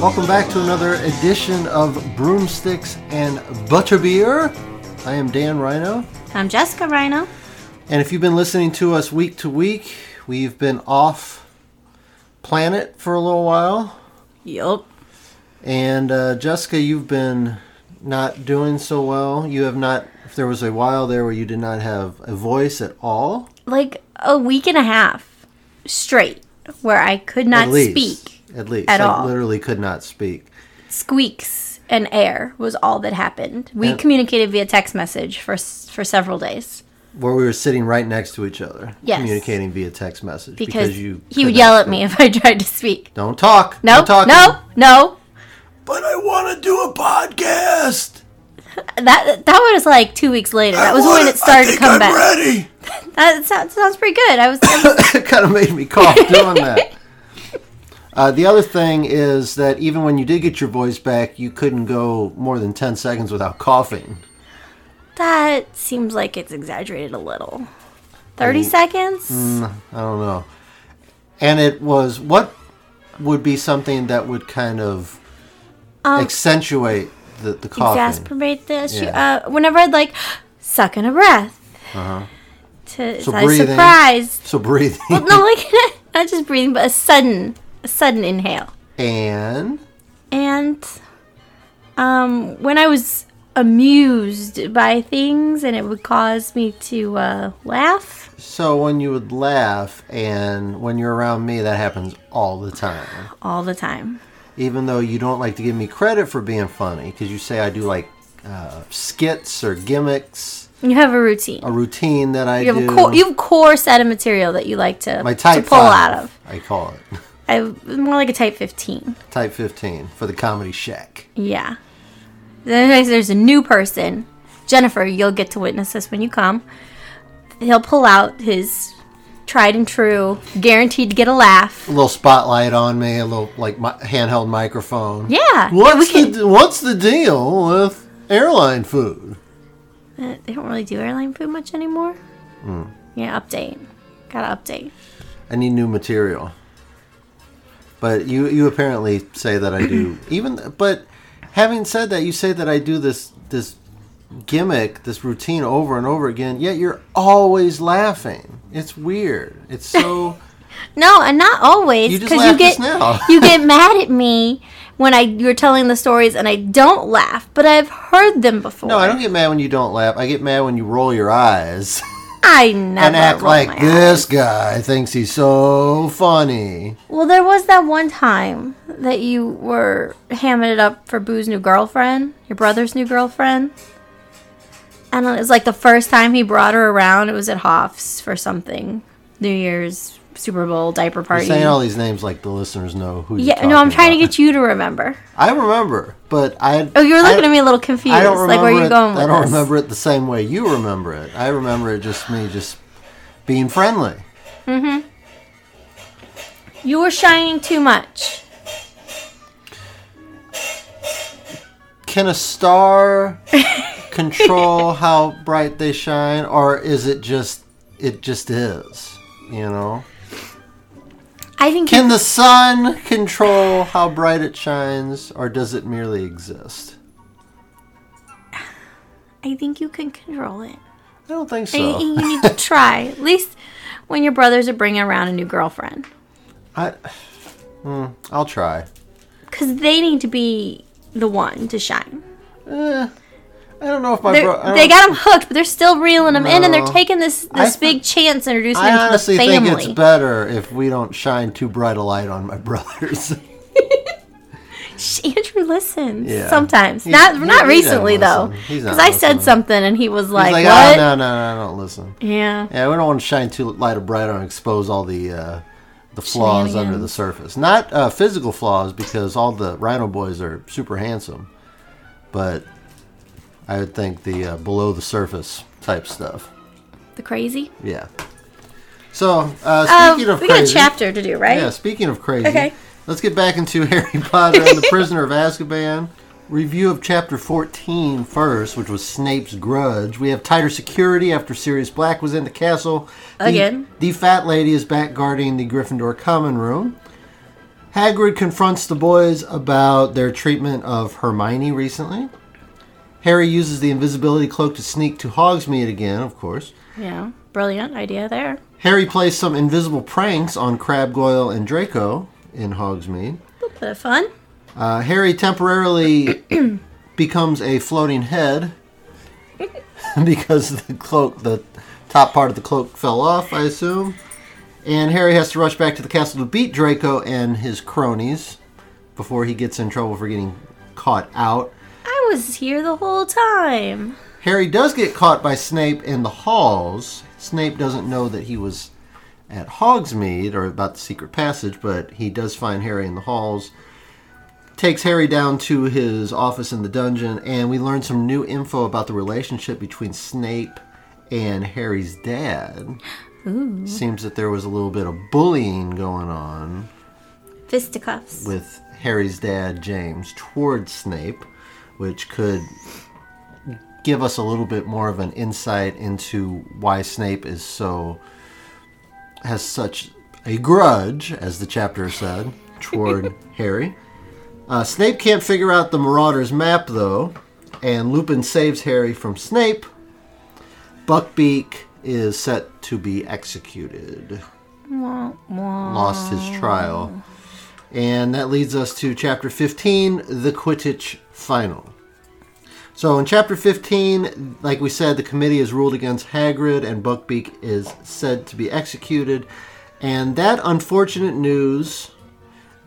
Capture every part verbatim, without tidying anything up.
Welcome back to another edition of Broomsticks and Butterbeer. I am Dan Rhino. I'm Jessica Rhino. And if you've been listening to us week to week, we've been off planet for a little while. Yup. And uh, Jessica, you've been not doing so well. You have not... If there was a while there where you did not have a voice at all. Like a week and a half straight where I could not at least, speak at least at I all. Literally could not speak. Squeaks and air was all that happened. We and communicated via text message for for several days. Where we were sitting right next to each other. Yes. Communicating via text message. Because, because you he would yell at me if I tried to speak. Don't talk. No, nope, no, no. But I want to do a podcast. That that was like two weeks later. That was when it started to come I'm back. Ready. That sounds, sounds pretty good. I was. I was... It kind of made me cough doing that. Uh, the other thing is that even when you did get your voice back, you couldn't go more than ten seconds without coughing. That seems like it's exaggerated a little. Thirty I mean, seconds? Mm, I don't know. And it was what would be something that would kind of um, accentuate. The, the coughing. Exasperate the issue. Yeah. Uh, whenever I'd like suck in a breath. Uh huh. To so breathing. Surprised. So breathing. Well, no, like not just breathing, but a sudden, a sudden inhale. And. And, um, when I was amused by things, and it would cause me to uh, laugh. So when you would laugh, and when you're around me, that happens all the time. All the time. Even though you don't like to give me credit for being funny, because you say I do like uh, skits or gimmicks. You have a routine. A routine that I you have do. A co- you have a core set of material that you like to, My type to pull five, out of. I call it. I more like a type fifteen. Type fifteen for the Comedy Shack. Yeah. Then there's a new person. Jennifer, you'll get to witness this when you come. He'll pull out his... tried and true, guaranteed to get a laugh. A little spotlight on me, a little like my handheld microphone. Yeah. What's yeah, the can... What's the deal with airline food? Uh, they don't really do airline food much anymore. Mm. Yeah, update. Gotta update. I need new material. But you you apparently say that I do. Even but having said that, you say that I do this this gimmick, this routine over and over again. Yet you're always laughing. It's weird. It's so... No, and not always. Because you, you get now. You get mad at me when I you're telling the stories and I don't laugh, but I've heard them before. No, I don't get mad when you don't laugh. I get mad when you roll your eyes. I never and act roll like my this eyes. Guy thinks he's so funny. Well, there was that one time that you were hamming it up for Boo's new girlfriend, your brother's new girlfriend. And it was like the first time he brought her around. It was at Hoff's for something. New Year's, Super Bowl, diaper party. You're saying all these names like the listeners know who you're talking about. Yeah, no, I'm trying to get you to remember. I remember, but I... Oh, you were looking I, at me a little confused. I don't like, where are you going with this? I don't remember it the same way you remember it. I remember it just me just being friendly. Mm-hmm. You were shining too much. Can a star... control how bright they shine, or is it just it just is, you know? I think Can the sun control how bright it shines, or does it merely exist? I think you can control it. I don't think so. I think you need to try. At least when your brothers are bringing around a new girlfriend. I mm, I'll try. 'Cause they need to be the one to shine. Eh. I don't know if my bro- they got him hooked, but they're still reeling him no. in, and they're taking this this I, big chance and introducing him to the family. I honestly think it's better if we don't shine too bright a light on my brothers. Andrew listens yeah. sometimes. He, not he, not he recently though, because I said something and he was like, He's like "What? Oh, no, no, no, I don't listen." Yeah, yeah, we don't want to shine too light a bright on and expose all the uh, the flaws under the surface. Not uh, physical flaws, because all the Rhino boys are super handsome, but. I would think the uh, below-the-surface type stuff. The crazy? Yeah. So, uh, speaking um, of we crazy... we got a chapter to do, right? Yeah, speaking of crazy. Okay. Let's get back into Harry Potter and the Prisoner of Azkaban. Review of Chapter fourteen first, which was Snape's Grudge. We have tighter security after Sirius Black was in the castle. The, Again. The fat lady is back guarding the Gryffindor common room. Hagrid confronts the boys about their treatment of Hermione recently. Harry uses the invisibility cloak to sneak to Hogsmeade again, of course. Yeah, brilliant idea there. Harry plays some invisible pranks on Crabbe, Goyle, and Draco in Hogsmeade. A little bit of fun. Uh, Harry temporarily becomes a floating head because the cloak, the top part of the cloak fell off, I assume. And Harry has to rush back to the castle to beat Draco and his cronies before he gets in trouble for getting caught out. I was here the whole time. Harry does get caught by Snape in the halls. Snape doesn't know that he was at Hogsmeade or about the secret passage, but he does find Harry in the halls. Takes Harry down to his office in the dungeon, and we learn some new info about the relationship between Snape and Harry's dad. Ooh. Seems that there was a little bit of bullying going on. Fisticuffs. With Harry's dad, James, towards Snape, which could give us a little bit more of an insight into why Snape is so has such a grudge, as the chapter said, toward Harry. Uh, Snape can't figure out the Marauders map, though, and Lupin saves Harry from Snape. Buckbeak is set to be executed. Wah, wah. Lost his trial. And that leads us to Chapter fifteen, the Quidditch Final. So in Chapter fifteen, like we said, the committee is ruled against Hagrid and Buckbeak is said to be executed. And that unfortunate news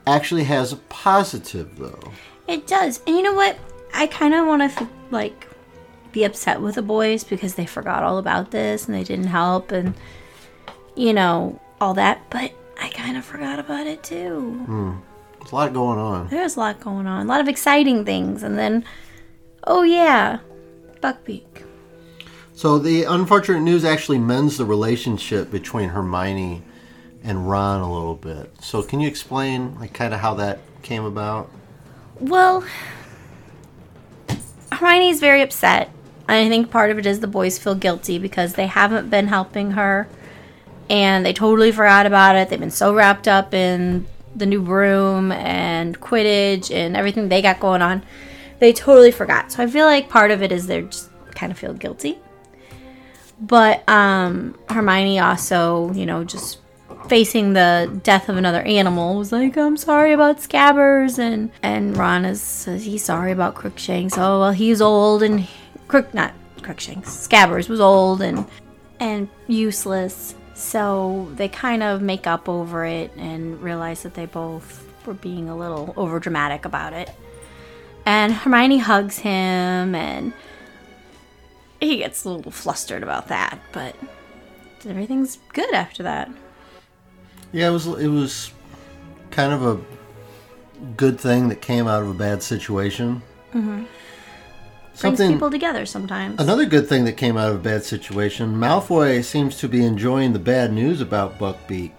actually has a positive, though. It does. And you know what? I kind of want to, like, be upset with the boys because they forgot all about this and they didn't help and, you know, all that. But I kind of forgot about it, too. Mm. There's a lot going on. There's a lot going on. A lot of exciting things. And then, oh, yeah, Buckbeak. So the unfortunate news actually mends the relationship between Hermione and Ron a little bit. So can you explain, like, kind of how that came about? Well, Hermione's very upset. I think part of it is the boys feel guilty because they haven't been helping her and they totally forgot about it. They've been so wrapped up in the new broom and Quidditch and everything they got going on. They totally forgot. So I feel like part of it is they're just kind of feel guilty. But um, Hermione also, you know, just facing the death of another animal was like, I'm sorry about Scabbers. And, and Ron is, says he's sorry about Crookshanks. Oh, well, he's old and... Crook, not Crookshanks. Scabbers was old and and useless. So they kind of make up over it and realize that they both were being a little overdramatic about it. And Hermione hugs him and he gets a little flustered about that. But everything's good after that. Yeah, it was it was kind of a good thing that came out of a bad situation. Mm-hmm. Something, brings people together sometimes. Another good thing that came out of a bad situation, Malfoy seems to be enjoying the bad news about Buckbeak,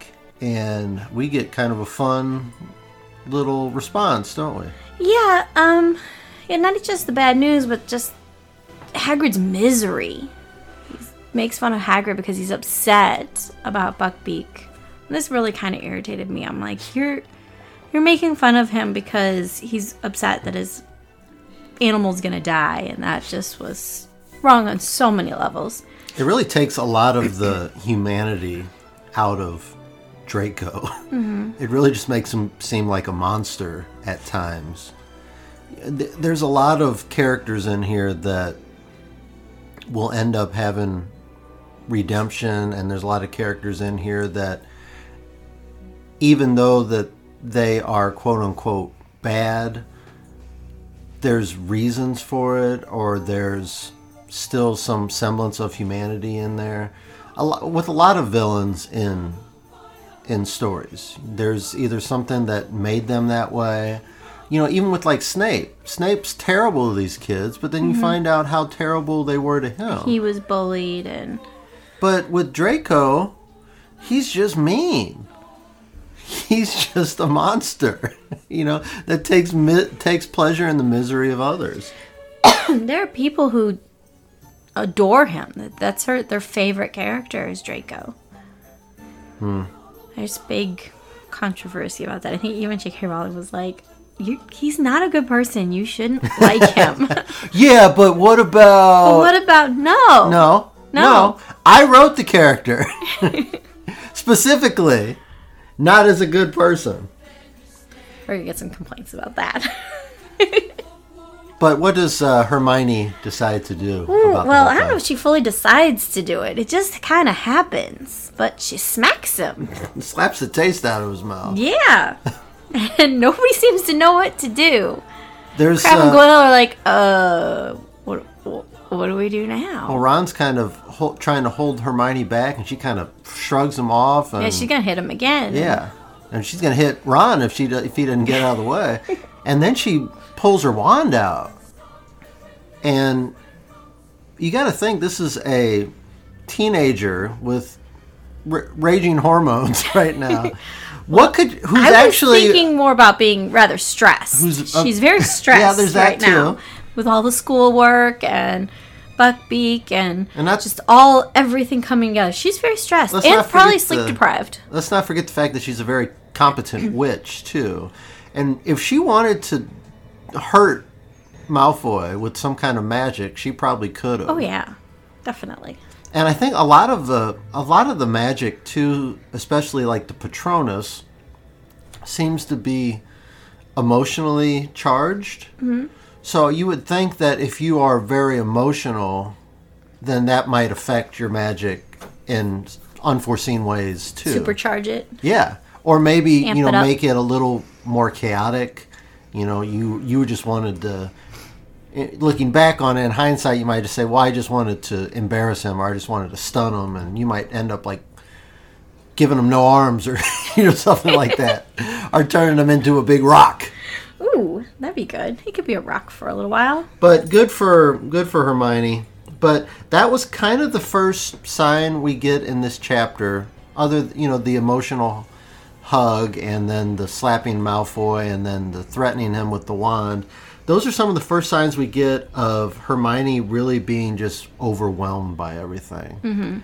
and we get kind of a fun little response, don't we? Yeah, um, yeah, not just the bad news, but just Hagrid's misery. He makes fun of Hagrid because he's upset about Buckbeak. This really kind of irritated me. I'm like, you're you're making fun of him because he's upset that his animal's gonna die, and that just was wrong on so many levels. It really takes a lot of the humanity out of Draco. Mm-hmm. It really just makes him seem like a monster at times. There's a lot of characters in here that will end up having redemption, and there's a lot of characters in here that even though that they are quote-unquote bad, there's reasons for it, or there's still some semblance of humanity in there. A lot, with a lot of villains in in stories, there's either something that made them that way. You know, even with, like, Snape. Snape's terrible to these kids, but then mm-hmm. you find out how terrible they were to him. He was bullied and... But with Draco, he's just mean. He's just a monster, you know, that takes mi- takes pleasure in the misery of others. There are people who adore him. That's her, their favorite character is Draco. Hmm. There's big controversy about that. I think even J K. Rowling was like, you, he's not a good person. You shouldn't like him. Yeah, but what about... But what about no? No. No. No. I wrote the character. Specifically, not as a good person. We're going to get some complaints about that. But what does uh, Hermione decide to do? Ooh, about well, I don't know if she fully decides to do it. It just kind of happens. But she smacks him. Slaps the taste out of his mouth. Yeah. And nobody seems to know what to do. There's, Crabbe uh, and Goyle are like, uh, what, what, what do we do now? Well, Ron's kind of ho- trying to hold Hermione back, and she kind of shrugs him off. And, yeah, she's going to hit him again. Yeah. And she's going to hit Ron if she if he doesn't get out of the way. And then she pulls her wand out. And you got to think this is a teenager with r- raging hormones right now. Well, what could who's I was actually thinking more about being rather stressed. Who's, uh, She's very stressed yeah, there's that right too. Now with all the schoolwork and Buckbeak and, and just all everything coming together. She's very stressed and probably sleep the, deprived. Let's not forget the fact that she's a very competent witch too, and if she wanted to hurt Malfoy with some kind of magic, she probably could have. Oh yeah, definitely. And I think a lot of the a lot of the magic too, especially like the Patronus, seems to be emotionally charged. Mm-hmm. So you would think that if you are very emotional, then that might affect your magic in unforeseen ways too. Supercharge it. Yeah, or maybe Amp you know it make it a little more chaotic. You know, you you just wanted to. Looking back on it, in hindsight, you might just say, well, I just wanted to embarrass him, or I just wanted to stun him, and you might end up, like, giving him no arms or you know, something like that, or turning him into a big rock. Ooh, that'd be good. He could be a rock for a little while. But good for good for Hermione. But that was kind of the first sign we get in this chapter, other, you know, the emotional hug, and then the slapping Malfoy, and then the threatening him with the wand. Those are some of the first signs we get of Hermione really being just overwhelmed by everything. Mm-hmm.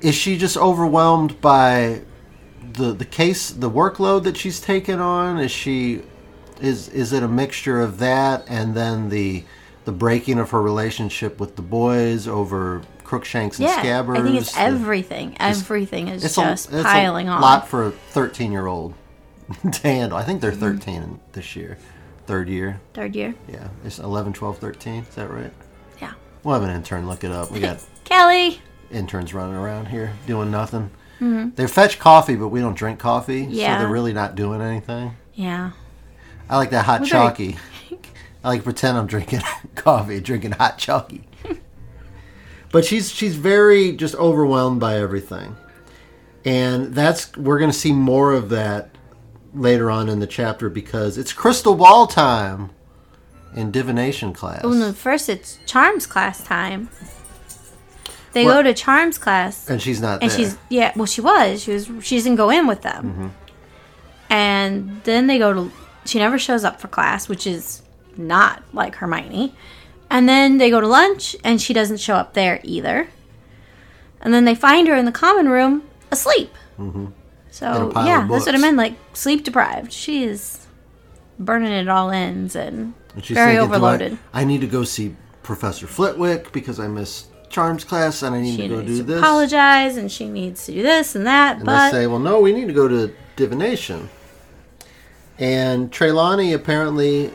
Is she just overwhelmed by the the case, the workload that she's taken on? Is she is is it a mixture of that and then the the breaking of her relationship with the boys over Crookshanks and yeah, Scabbers? I think it's everything. The, everything is it's just a, piling on. It's a lot on. For a thirteen-year-old to handle. I think they're thirteen mm-hmm. this year. Third year. Third year. Yeah. It's eleven, twelve, thirteen. Is that right? Yeah. We'll have an intern look it up. We got Kelly. Interns running around here doing nothing. Mm-hmm. They fetch coffee, but we don't drink coffee. Yeah. So they're really not doing anything. Yeah. I like that hot We're chalky. Very... I like to pretend I'm drinking coffee, drinking hot chalky. But she's she's very just overwhelmed by everything. And that's we're going to see more of that later on in the chapter, because it's crystal ball time in divination class. Well, no, first it's charms class time. They well, go to charms class, and she's not. And there. she's yeah. Well, she was. She was. She didn't go in with them. Mm-hmm. And then they go to. She never shows up for class, which is not like Hermione. And then they go to lunch, and she doesn't show up there either. And then they find her in the common room asleep. Mm-hmm. So, yeah, that's what I meant, like, sleep-deprived. She is burning it all ends and, and she's very thinking, overloaded. I, I need to go see Professor Flitwick because I missed charms class, and I need she to go do to this. She apologize, and she needs to do this and that, and but... And they say, well, no, we need to go to divination. And Trelawney apparently,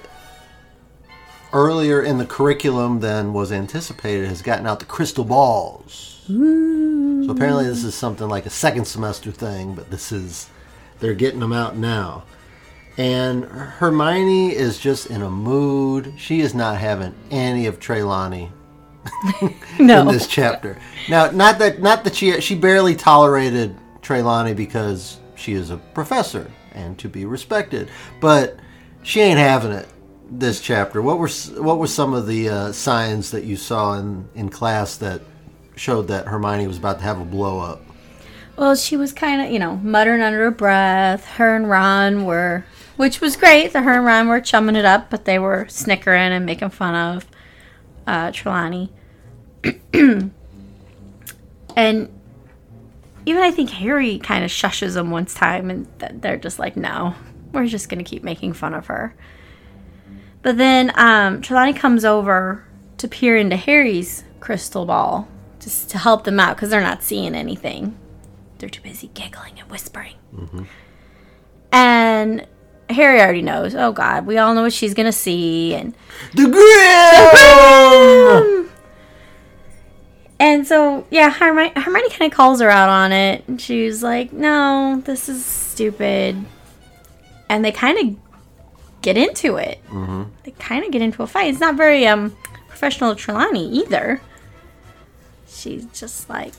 earlier in the curriculum than was anticipated, has gotten out the crystal balls. Ooh. So apparently this is something like a second semester thing, but this is, they're getting them out now. And Hermione is just in a mood. She is not having any of Trelawney no. in this chapter. Now, not that not that she, she barely tolerated Trelawney because she is a professor and to be respected, but she ain't having it this chapter. What were what were some of the uh, signs that you saw in, in class that showed that Hermione was about to have a blow up? Well, she was kind of, you know, muttering under her breath. Her and Ron were, which was great. Her and Ron were chumming it up, but they were snickering and making fun of uh, Trelawney. And even I think Harry kind of shushes them once time, and th- they're just like, no, we're just going to keep making fun of her. But then um, Trelawney comes over to peer into Harry's crystal ball just to help them out because they're not seeing anything. They're too busy giggling and whispering. Mm-hmm. And Harry already knows. Oh, God. We all know what she's going to see. And the Grim! The Grim! And so, yeah, Hermione, Hermione kind of calls her out on it. And she's like, no, this is stupid. And they kind of get into it. Mm-hmm. They kind of get into a fight. It's not very um, professional Trelawney either. She's just like,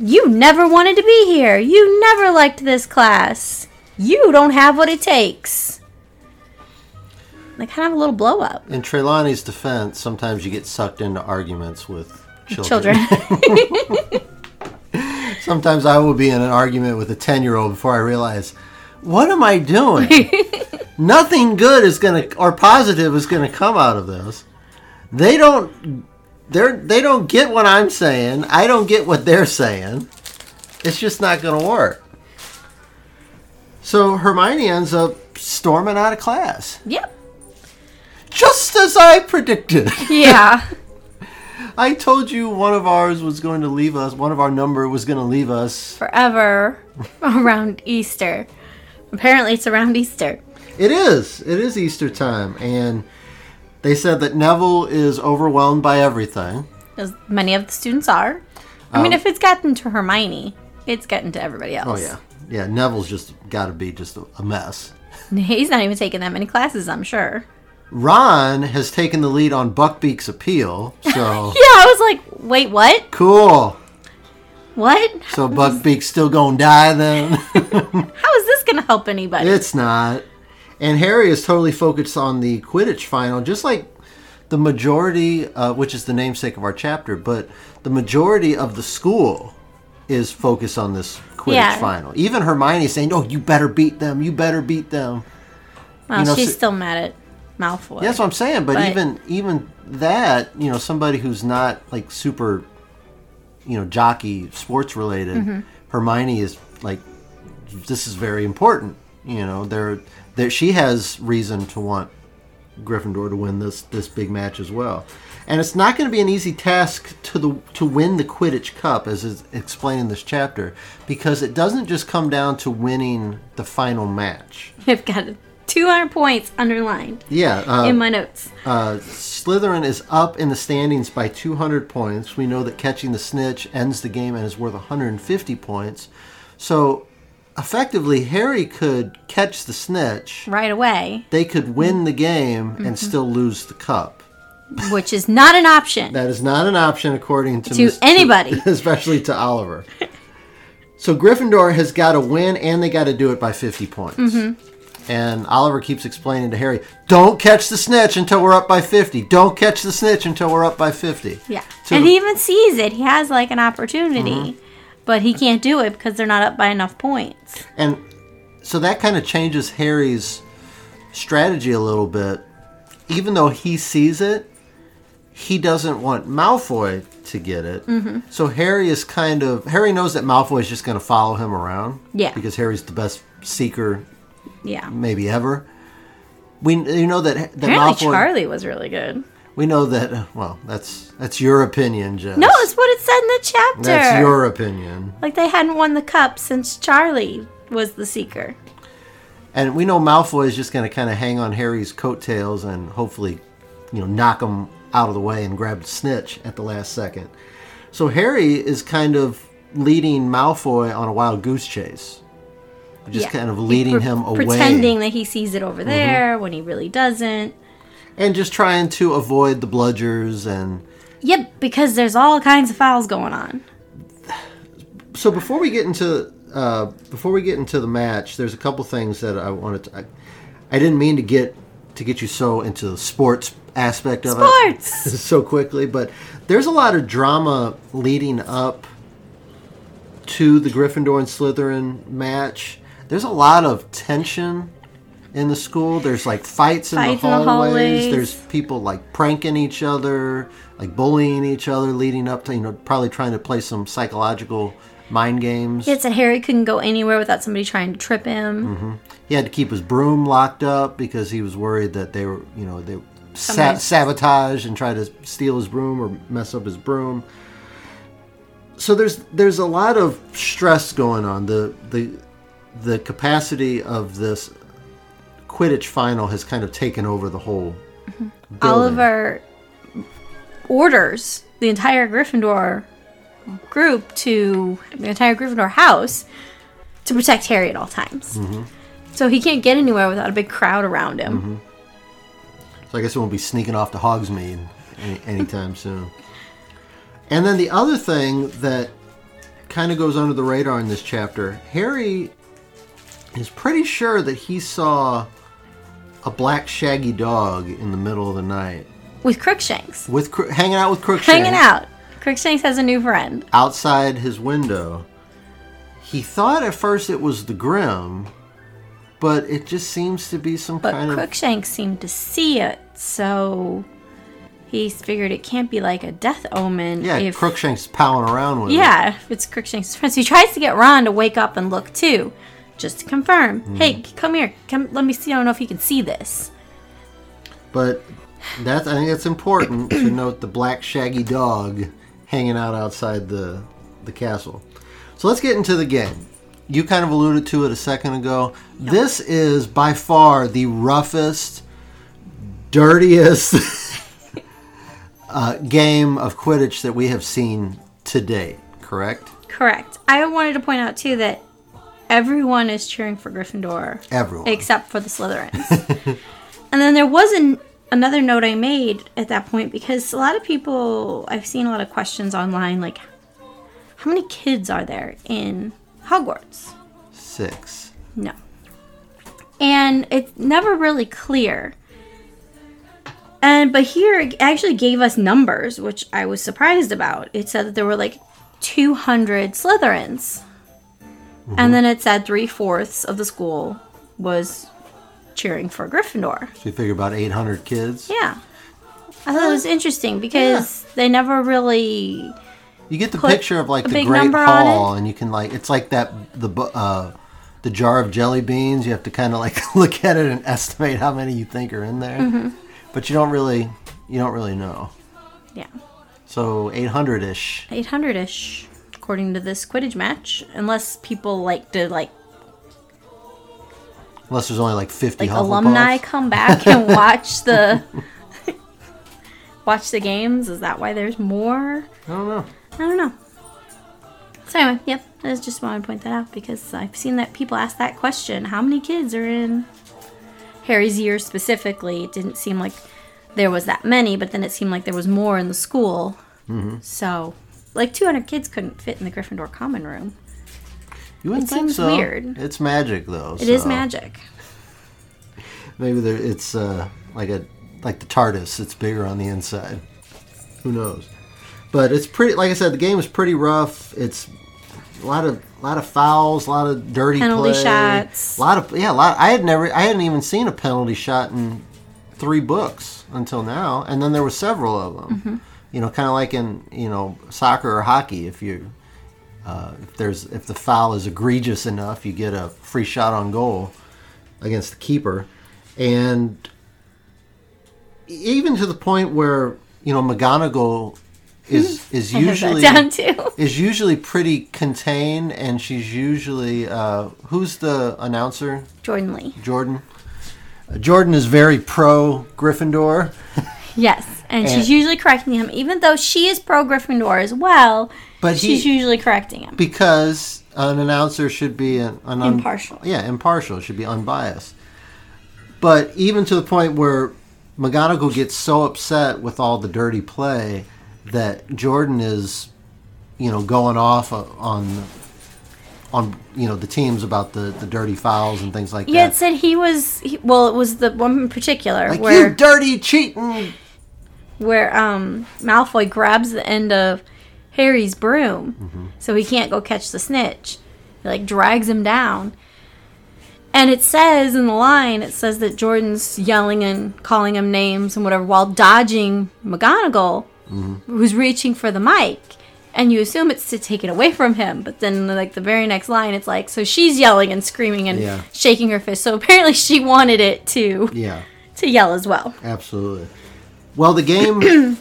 you never wanted to be here. You never liked this class. You don't have what it takes. They kind of have a little blow up. In Trelawney's defense, sometimes you get sucked into arguments with children. children. Sometimes I will be in an argument with a ten-year-old before I realize, what am I doing? Nothing good is going to, or positive is going to come out of this. They don't, they're, they don't get what I'm saying. I don't get what they're saying. It's just not going to work. So Hermione ends up storming out of class. Yep. Just as I predicted. Yeah. I told you one of ours was going to leave us, one of our number was going to leave us. Forever around Easter. Apparently it's around Easter. It is. It is Easter time. And they said that Neville is overwhelmed by everything. As many of the students are. I um, mean, if it's gotten to Hermione, it's gotten to everybody else. Oh, yeah. Yeah, Neville's just got to be just a mess. He's not even taking that many classes, I'm sure. Ron has taken the lead on Buckbeak's appeal, so... Yeah, I was like, wait, what? Cool. What? So Buckbeak's still going to die then? How is this going to help anybody? It's not. And Harry is totally focused on the Quidditch final, just like the majority, uh, which is the namesake of our chapter, but the majority of the school is focused on this Quidditch yeah. final. Even Hermione's saying, oh, you better beat them. You better beat them. Well, you know, she's so, still mad at Malfoy. Yeah, that's what I'm saying. But, but even even that, you know, somebody who's not, like, super, you know, jockey, sports-related, mm-hmm. Hermione is, like, this is very important. You know, they're, they're, she has reason to want Gryffindor to win this, this big match as well. And it's not going to be an easy task to the to win the Quidditch Cup, as is explained in this chapter, because it doesn't just come down to winning the final match. I've got two hundred points underlined yeah, uh, in my notes. Uh, Slytherin is up in the standings by two hundred points. We know that catching the snitch ends the game and is worth one hundred fifty points. So, effectively, Harry could catch the snitch. Right away. They could win the game mm-hmm. and still lose the cup. Which is not an option. That is not an option, according to... To Miz anybody. To, especially to Oliver. So Gryffindor has got to win, and they got to do it by fifty points. Mm-hmm. And Oliver keeps explaining to Harry, don't catch the snitch until we're up by fifty. Don't catch the snitch until we're up by fifty. Yeah. To, and he even sees it. He has, like, an opportunity. Mm-hmm. But he can't do it because they're not up by enough points. And so that kind of changes Harry's strategy a little bit. Even though he sees it, he doesn't want Malfoy to get it. Mm-hmm. So Harry is kind of... Harry knows that Malfoy is just going to follow him around. Yeah. Because Harry's the best seeker yeah. maybe ever. We you know that, that Apparently Malfoy... Charlie was really good. We know that... Well, that's that's your opinion, Jess. No, it's what it said in the chapter. That's your opinion. Like, they hadn't won the cup since Charlie was the seeker. And we know Malfoy is just going to kind of hang on Harry's coattails and hopefully, you know, knock him out of the way and grabbed snitch at the last second. So Harry is kind of leading Malfoy on a wild goose chase. Just yeah. kind of leading pre- him away. Pretending that he sees it over there mm-hmm. when he really doesn't. And just trying to avoid the bludgers and... Yep, because there's all kinds of fouls going on. So before we get into uh, before we get into the match, there's a couple things that I wanted to... I, I didn't mean to get to get you so into the sports aspect of Sports. it so quickly, but there's a lot of drama leading up to the Gryffindor and Slytherin match. There's a lot of tension in the school. There's like fights in, Fight the, hallways. in the hallways. There's people like pranking each other, like bullying each other leading up to, you know, probably trying to play some psychological mind games. Yeah, it said Harry couldn't go anywhere without somebody trying to trip him. Mm-hmm. He had to keep his broom locked up because he was worried that they were, you know, they sa- sabotage and try to steal his broom or mess up his broom. So there's there's a lot of stress going on. The the the capacity of this Quidditch final has kind of taken over the whole mm-hmm. Oliver orders the entire Gryffindor group to the entire Gryffindor house to protect Harry at all times. Mm-hmm. So he can't get anywhere without a big crowd around him. Mm-hmm. So I guess he won't be sneaking off to Hogsmeade any, anytime soon. And then the other thing that kind of goes under the radar in this chapter, Harry is pretty sure that he saw a black shaggy dog in the middle of the night. With Crookshanks. With hanging out with Crookshanks. Hanging out. Crookshanks has a new friend. Outside his window. He thought at first it was the Grimm, but it just seems to be some but kind of... But Crookshanks seemed to see it, so he figured it can't be like a death omen. Yeah, if... Crookshanks is palling around with yeah, it. Yeah, if it's Crookshanks' friend. So he tries to get Ron to wake up and look, too, just to confirm. Mm-hmm. Hey, come here. Come, let me see. I don't know if you can see this. But... That's, I think that's important to note the black shaggy dog hanging out outside the the castle. So let's get into the game. You kind of alluded to it a second ago. Yep. This is by far the roughest, dirtiest uh, game of Quidditch that we have seen to date, correct? Correct. I wanted to point out, too, that everyone is cheering for Gryffindor. Everyone. Except for the Slytherins. And then there was an... Another note I made at that point, because a lot of people, I've seen a lot of questions online, like, how many kids are there in Hogwarts? Six. No. And it's never really clear. And but here, it actually gave us numbers, which I was surprised about. It said that there were like two hundred Slytherins. Mm-hmm. And then it said three-fourths of the school was... cheering for Gryffindor. So you figure about eight hundred kids? Yeah. I thought it was interesting because yeah. they never really... You get the picture of like the Great Hall and you can like... It's like that the uh, the jar of jelly beans. You have to kind of like look at it and estimate how many you think are in there. Mm-hmm. But you don't really you don't really know. Yeah. So eight hundred-ish. eight hundred-ish according to this Quidditch match. Unless people like to like... Unless there's only like fifty like Hufflepuffs. Alumni come back and watch the watch the games. Is that why there's more? I don't know. I don't know. So anyway, yep. I just wanted to point that out because I've seen that people ask that question. How many kids are in Harry's year specifically? It didn't seem like there was that many, but then it seemed like there was more in the school. Mm-hmm. So like two hundred kids couldn't fit in the Gryffindor common room. You wouldn't think so. It seems weird. It's magic, though. It so. is magic. Maybe there, it's uh, like a like the TARDIS. It's bigger on the inside. Who knows? But it's pretty. Like I said, the game is pretty rough. It's a lot of a lot of fouls, a lot of dirty penalty play, shots. A lot of yeah. A lot. I had never. I hadn't even seen a penalty shot in three books until now. And then there were several of them. Mm-hmm. You know, kind of like in you know soccer or hockey. If you Uh, if there's if the foul is egregious enough, you get a free shot on goal against the keeper, and even to the point where you know McGonagall is is usually is usually pretty contained, and she's usually uh, who's the announcer? Jordan Lee. Jordan. Uh, Jordan is very pro Gryffindor. Yes, and, and she's usually correcting him, even though she is pro Gryffindor as well. But she's he, usually correcting him. Because an announcer should be an... an impartial. Un, yeah, impartial. It should be unbiased. But even to the point where McGonagall gets so upset with all the dirty play that Jordan is, you know, going off on, on you know, the teams about the, the dirty fouls and things like yeah, that. Yeah, it said he was... He, well, it was the one in particular like, where... you dirty, cheating! Where um, Malfoy grabs the end of... Harry's broom, mm-hmm. so he can't go catch the snitch. He, like, drags him down. And it says in the line, it says that Jordan's yelling and calling him names and whatever while dodging McGonagall, mm-hmm. who's reaching for the mic. and you assume it's to take it away from him, but then like the very next line, it's like, so she's yelling and screaming and yeah. shaking her fist, so apparently she wanted it to yeah. to yell as well. Absolutely. Well, the game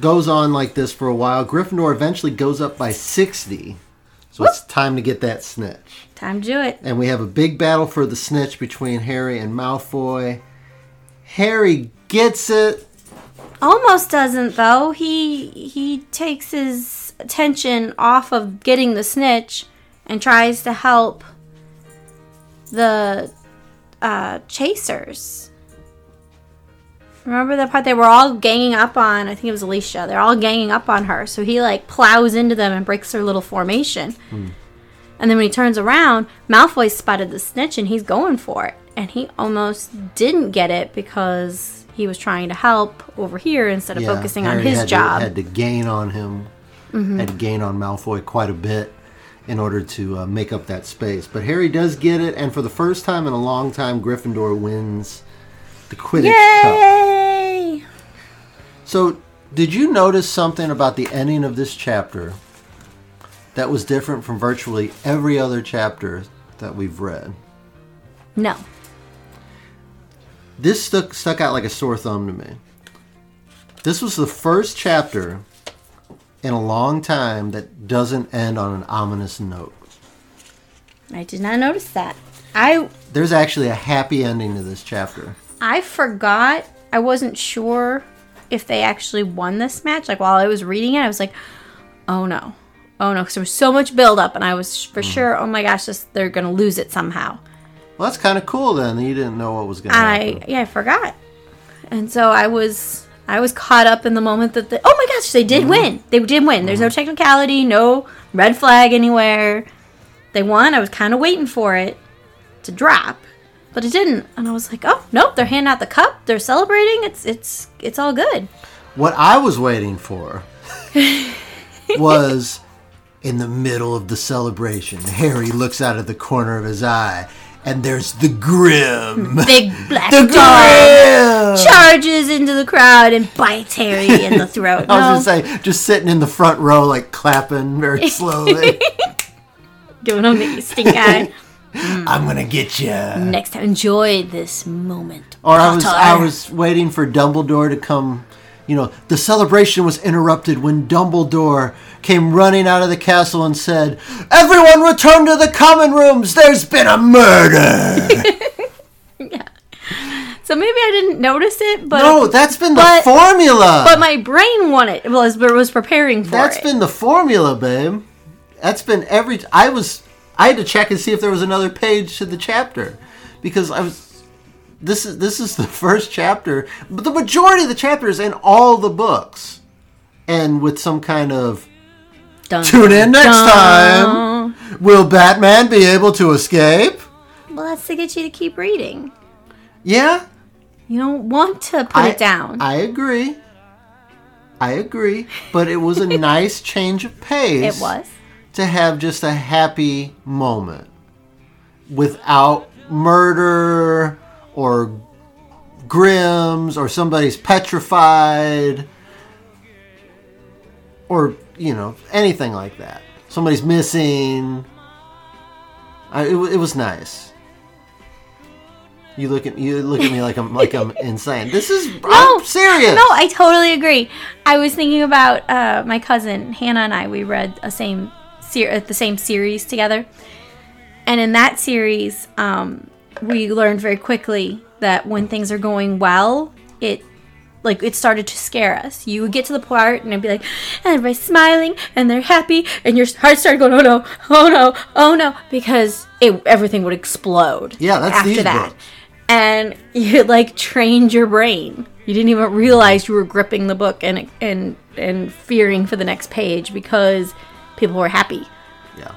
goes on like this for a while. Gryffindor eventually goes up by sixty, so Whoop. It's time to get that snitch. Time to do it. And we have a big battle for the snitch between Harry and Malfoy. Harry gets it. Almost doesn't, though. He he takes his attention off of getting the snitch and tries to help the uh, chasers. Remember that part? They were all ganging up on, I think it was Alicia. They're all ganging up on her. So he, like, plows into them and breaks their little formation. Hmm. And then when he turns around, Malfoy spotted the snitch and he's going for it. And he almost didn't get it because he was trying to help over here instead of yeah, focusing Harry on his had job. To, had to gain on him, mm-hmm. had to gain on Malfoy quite a bit in order to uh, make up that space. But Harry does get it, and for the first time in a long time, Gryffindor wins the Quidditch Yay! Cup. So, did you notice something about the ending of this chapter that was different from virtually every other chapter that we've read? No. This stuck, stuck out like a sore thumb to me. This was the first chapter in a long time that doesn't end on an ominous note. I did not notice that. I There's actually a happy ending to this chapter. I forgot. I wasn't sure if they actually won this match. Like, while I was reading it, I was like, oh no. Oh no, because there was so much buildup, and I was for mm. sure, oh my gosh, this, they're going to lose it somehow. Well, that's kind of cool then. You didn't know what was going to happen. I, yeah, I forgot. And so I was I was caught up in the moment that, the, oh my gosh, they did mm-hmm. win. They did win. Mm-hmm. There's no technicality, no red flag anywhere. They won. I was kind of waiting for it to drop, but it didn't. And I was like, oh, nope, they're handing out the cup. They're celebrating. It's, it's, it's all good. What I was waiting for was in the middle of the celebration, Harry looks out of the corner of his eye, and there's the Grim. Big black the dog Grim. Charges into the crowd and bites Harry in the throat. I was no. going to say, just sitting in the front row, like clapping very slowly. Doing on the Easting Eye. Mm. I'm going to get you. Next time, enjoy this moment. Or I was, I was waiting for Dumbledore to come. You know, the celebration was interrupted when Dumbledore came running out of the castle and said, "Everyone return to the common rooms! There's been a murder!" Yeah. So maybe I didn't notice it, but... No, that's been but, the formula! But my brain wanted, was, was preparing for that's it. That's been the formula, babe. That's been every... I was... I had to check and see if there was another page to the chapter. Because I was... This is this is the first chapter, but the majority of the chapters in all the books end with some kind of dun, tune in next dun. time. Will Batman be able to escape? Well, that's to get you to keep reading. Yeah. You don't want to put I, it down. I agree. I agree. But it was a nice change of pace. It was. To have just a happy moment without murder or Grimm's, or somebody's petrified, or, you know, anything like that. Somebody's missing. I, it, it was nice. You look at you look at me like I'm like I'm insane. This is no, I'm serious. No, I totally agree. I was thinking about uh, my cousin Hannah and I. We read a same ser- the same series together, and in that series. Um, We learned very quickly that when things are going well, it like it started to scare us. You would get to the part and it'd be like, and everybody's smiling and they're happy, and your heart started going, oh no, oh no, oh no, because it everything would explode. Yeah, that's after that, books. And you like trained your brain. You didn't even realize you were gripping the book and and and fearing for the next page because people were happy. Yeah.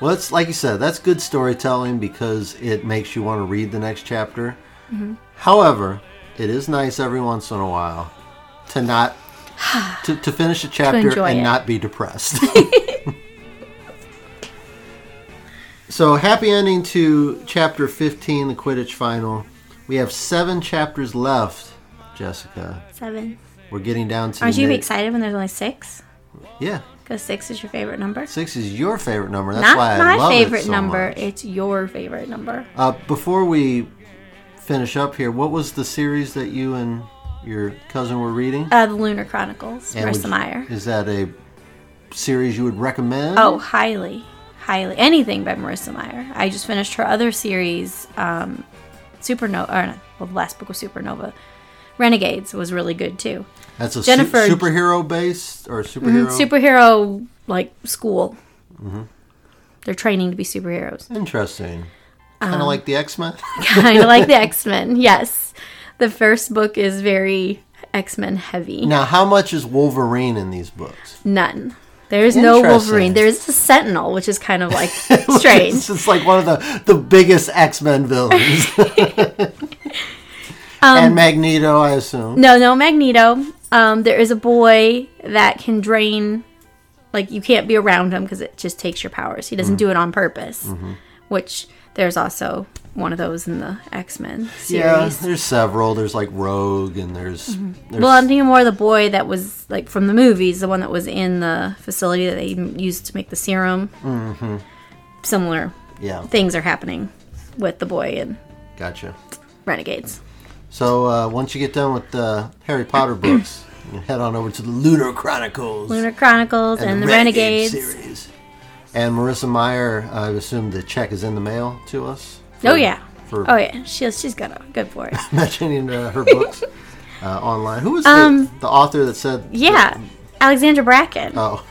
Well, it's like you said, that's good storytelling because it makes you want to read the next chapter. Mm-hmm. However, it is nice every once in a while to not to, to finish a chapter and it. not be depressed. So, happy ending to chapter fifteen, the Quidditch final. We have seven chapters left, Jessica. Seven. We're getting down to... Aren't you excited when there's only six? Yeah. Because six is your favorite number? Six is your favorite number. That's Not why I love it so Not my favorite number. Much. It's your favorite number. Uh, before we finish up here, what was the series that you and your cousin were reading? Uh, the Lunar Chronicles, and Marissa Meyer. Is that a series you would recommend? Oh, highly. Highly. Anything by Marissa Meyer. I just finished her other series, um, Supernova. Or not, well, the last book was Supernova. Renegades was really good, too. That's a Jennifer, su- superhero-based or superhero? Mm-hmm, superhero, like, school. Mm-hmm. They're training to be superheroes. Interesting. Kind of um, like the X-Men? Kind of like the X-Men, yes. The first book is very X-Men heavy. Now, how much is Wolverine in these books? None. There is no Wolverine. There is a Sentinel, which is kind of, like, strange. It's, it's like one of the, the biggest X-Men villains. Um, and Magneto, I assume. No, no Magneto. Um, there is a boy that can drain, like, you can't be around him because it just takes your powers. He doesn't mm-hmm. do it on purpose, mm-hmm. which there's also one of those in the X-Men series. Yeah, there's several. There's, like, Rogue, and there's... Mm-hmm. there's well, I'm thinking more of the boy that was, like, from the movies, the one that was in the facility that they used to make the serum. Mm-hmm. Similar yeah. things are happening with the boy in gotcha. Renegades. So uh, once you get done with the uh, Harry Potter books, you head on over to the Lunar Chronicles. Lunar Chronicles and, and the, the Renegades. Renegade series. And Marissa Meyer, I assume the check is in the mail to us. For, oh, yeah. For oh, yeah. She, she's good, good for it. Mentioning uh, her books uh, online. Who was um, the, the author that said... Yeah, that, Alexandra Bracken. Oh.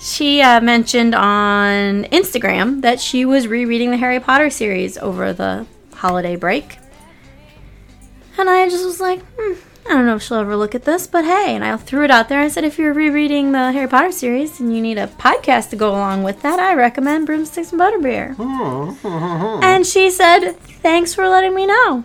She uh, mentioned on Instagram that she was rereading the Harry Potter series over the holiday break. And I just was like, hmm, I don't know if she'll ever look at this, but hey. And I threw it out there. I said, if you're rereading the Harry Potter series and you need a podcast to go along with that, I recommend Broomsticks and Butterbeer. And she said, thanks for letting me know.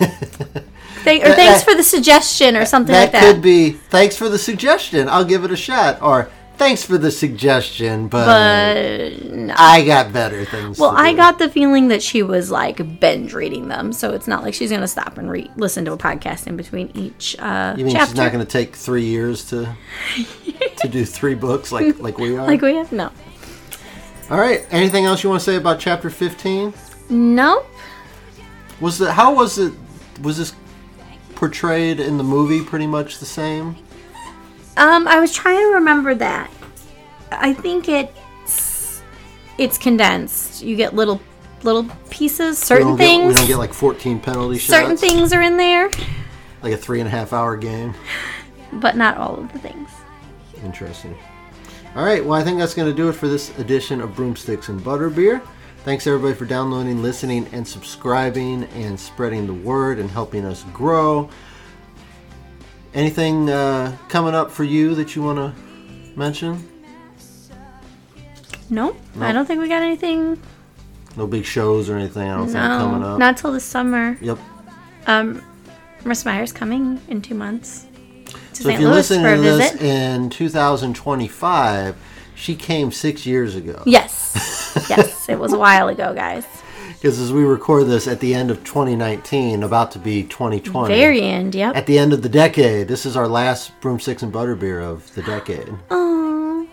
Th- or thanks for the suggestion or something that like that. That could be, thanks for the suggestion. I'll give it a shot. Or... Thanks for the suggestion, but, but no. I got better things Well, to do. I got the feeling that she was, like, binge reading them, so it's not like she's going to stop and re- listen to a podcast in between each uh, You mean chapter. She's not going to take three years to to do three books like, like we are? Like we have? No. All right. Anything else you want to say about Chapter fifteen? Nope. Was the, how was it, was this portrayed in the movie pretty much the same? Um, I was trying to remember that. I think it's it's condensed. You get little little pieces. Certain we things. Get, we don't get like fourteen penalty certain shots. Certain things are in there. Like a three and a half hour game. But not all of the things. Interesting. All right. Well, I think that's going to do it for this edition of Broomsticks and Butterbeer. Thanks everybody for downloading, listening, and subscribing, and spreading the word and helping us grow. Anything uh, coming up for you that you want to mention? Nope. No? I don't think we got anything. No big shows or anything, I don't no, think, coming up. Not till the summer. Yep. Um, Marissa Meyer's coming in two months to so Saint if you're Louis listening for a to visit. This in two thousand twenty-five, she came six years ago. Yes. Yes, it was a while ago, guys. Because as we record this at the end of twenty nineteen, about to be twenty twenty. Very end, yep. At the end of the decade. This is our last Broomsticks and Butterbeer of the decade. Aww.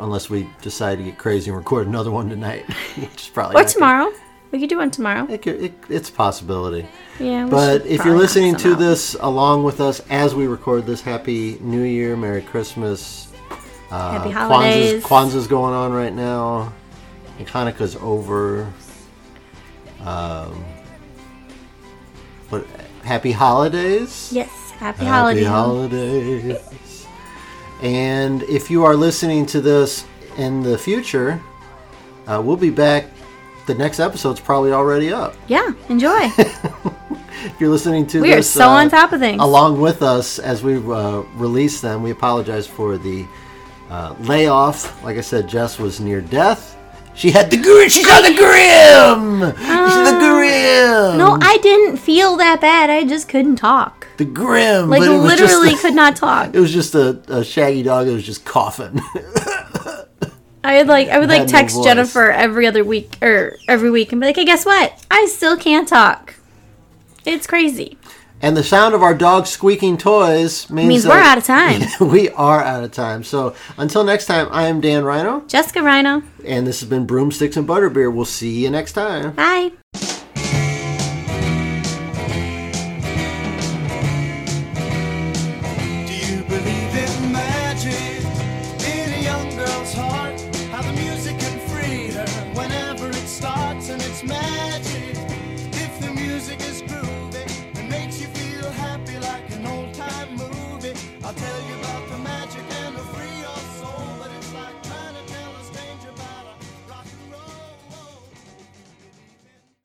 Unless we decide to get crazy and record another one tonight. Which is probably or tomorrow. Good. We could do one tomorrow. It could, it, it's a possibility. Yeah. We but if you're listening to out. This along with us as we record this, Happy New Year, Merry Christmas. Uh, Happy holidays. Kwanzaa's, Kwanzaa's going on right now. And Hanukkah's over. Um, but happy holidays. Yes, happy, happy holidays. holidays. And if you are listening to this in the future, uh, we'll be back. The next episode's probably already up. Yeah, enjoy. If you're listening to we this, we are so uh, on top of things. Along with us as we uh, release them, we apologize for the uh, layoff. Like I said, Jess was near death. She had the grim. She's on the grim. Um, She's the grim. No, I didn't feel that bad. I just couldn't talk. The grim. Like, literally could not talk. It was just a, a shaggy dog that was just coughing. I would like I would like text no Jennifer every other week or every week and be like, hey, guess what? I still can't talk. It's crazy. And the sound of our dog squeaking toys means, means we're out of time. We are out of time. So until next time, I am Dan Rhino. Jessica Rhino. And this has been Broomsticks and Butterbeer. We'll see you next time. Bye.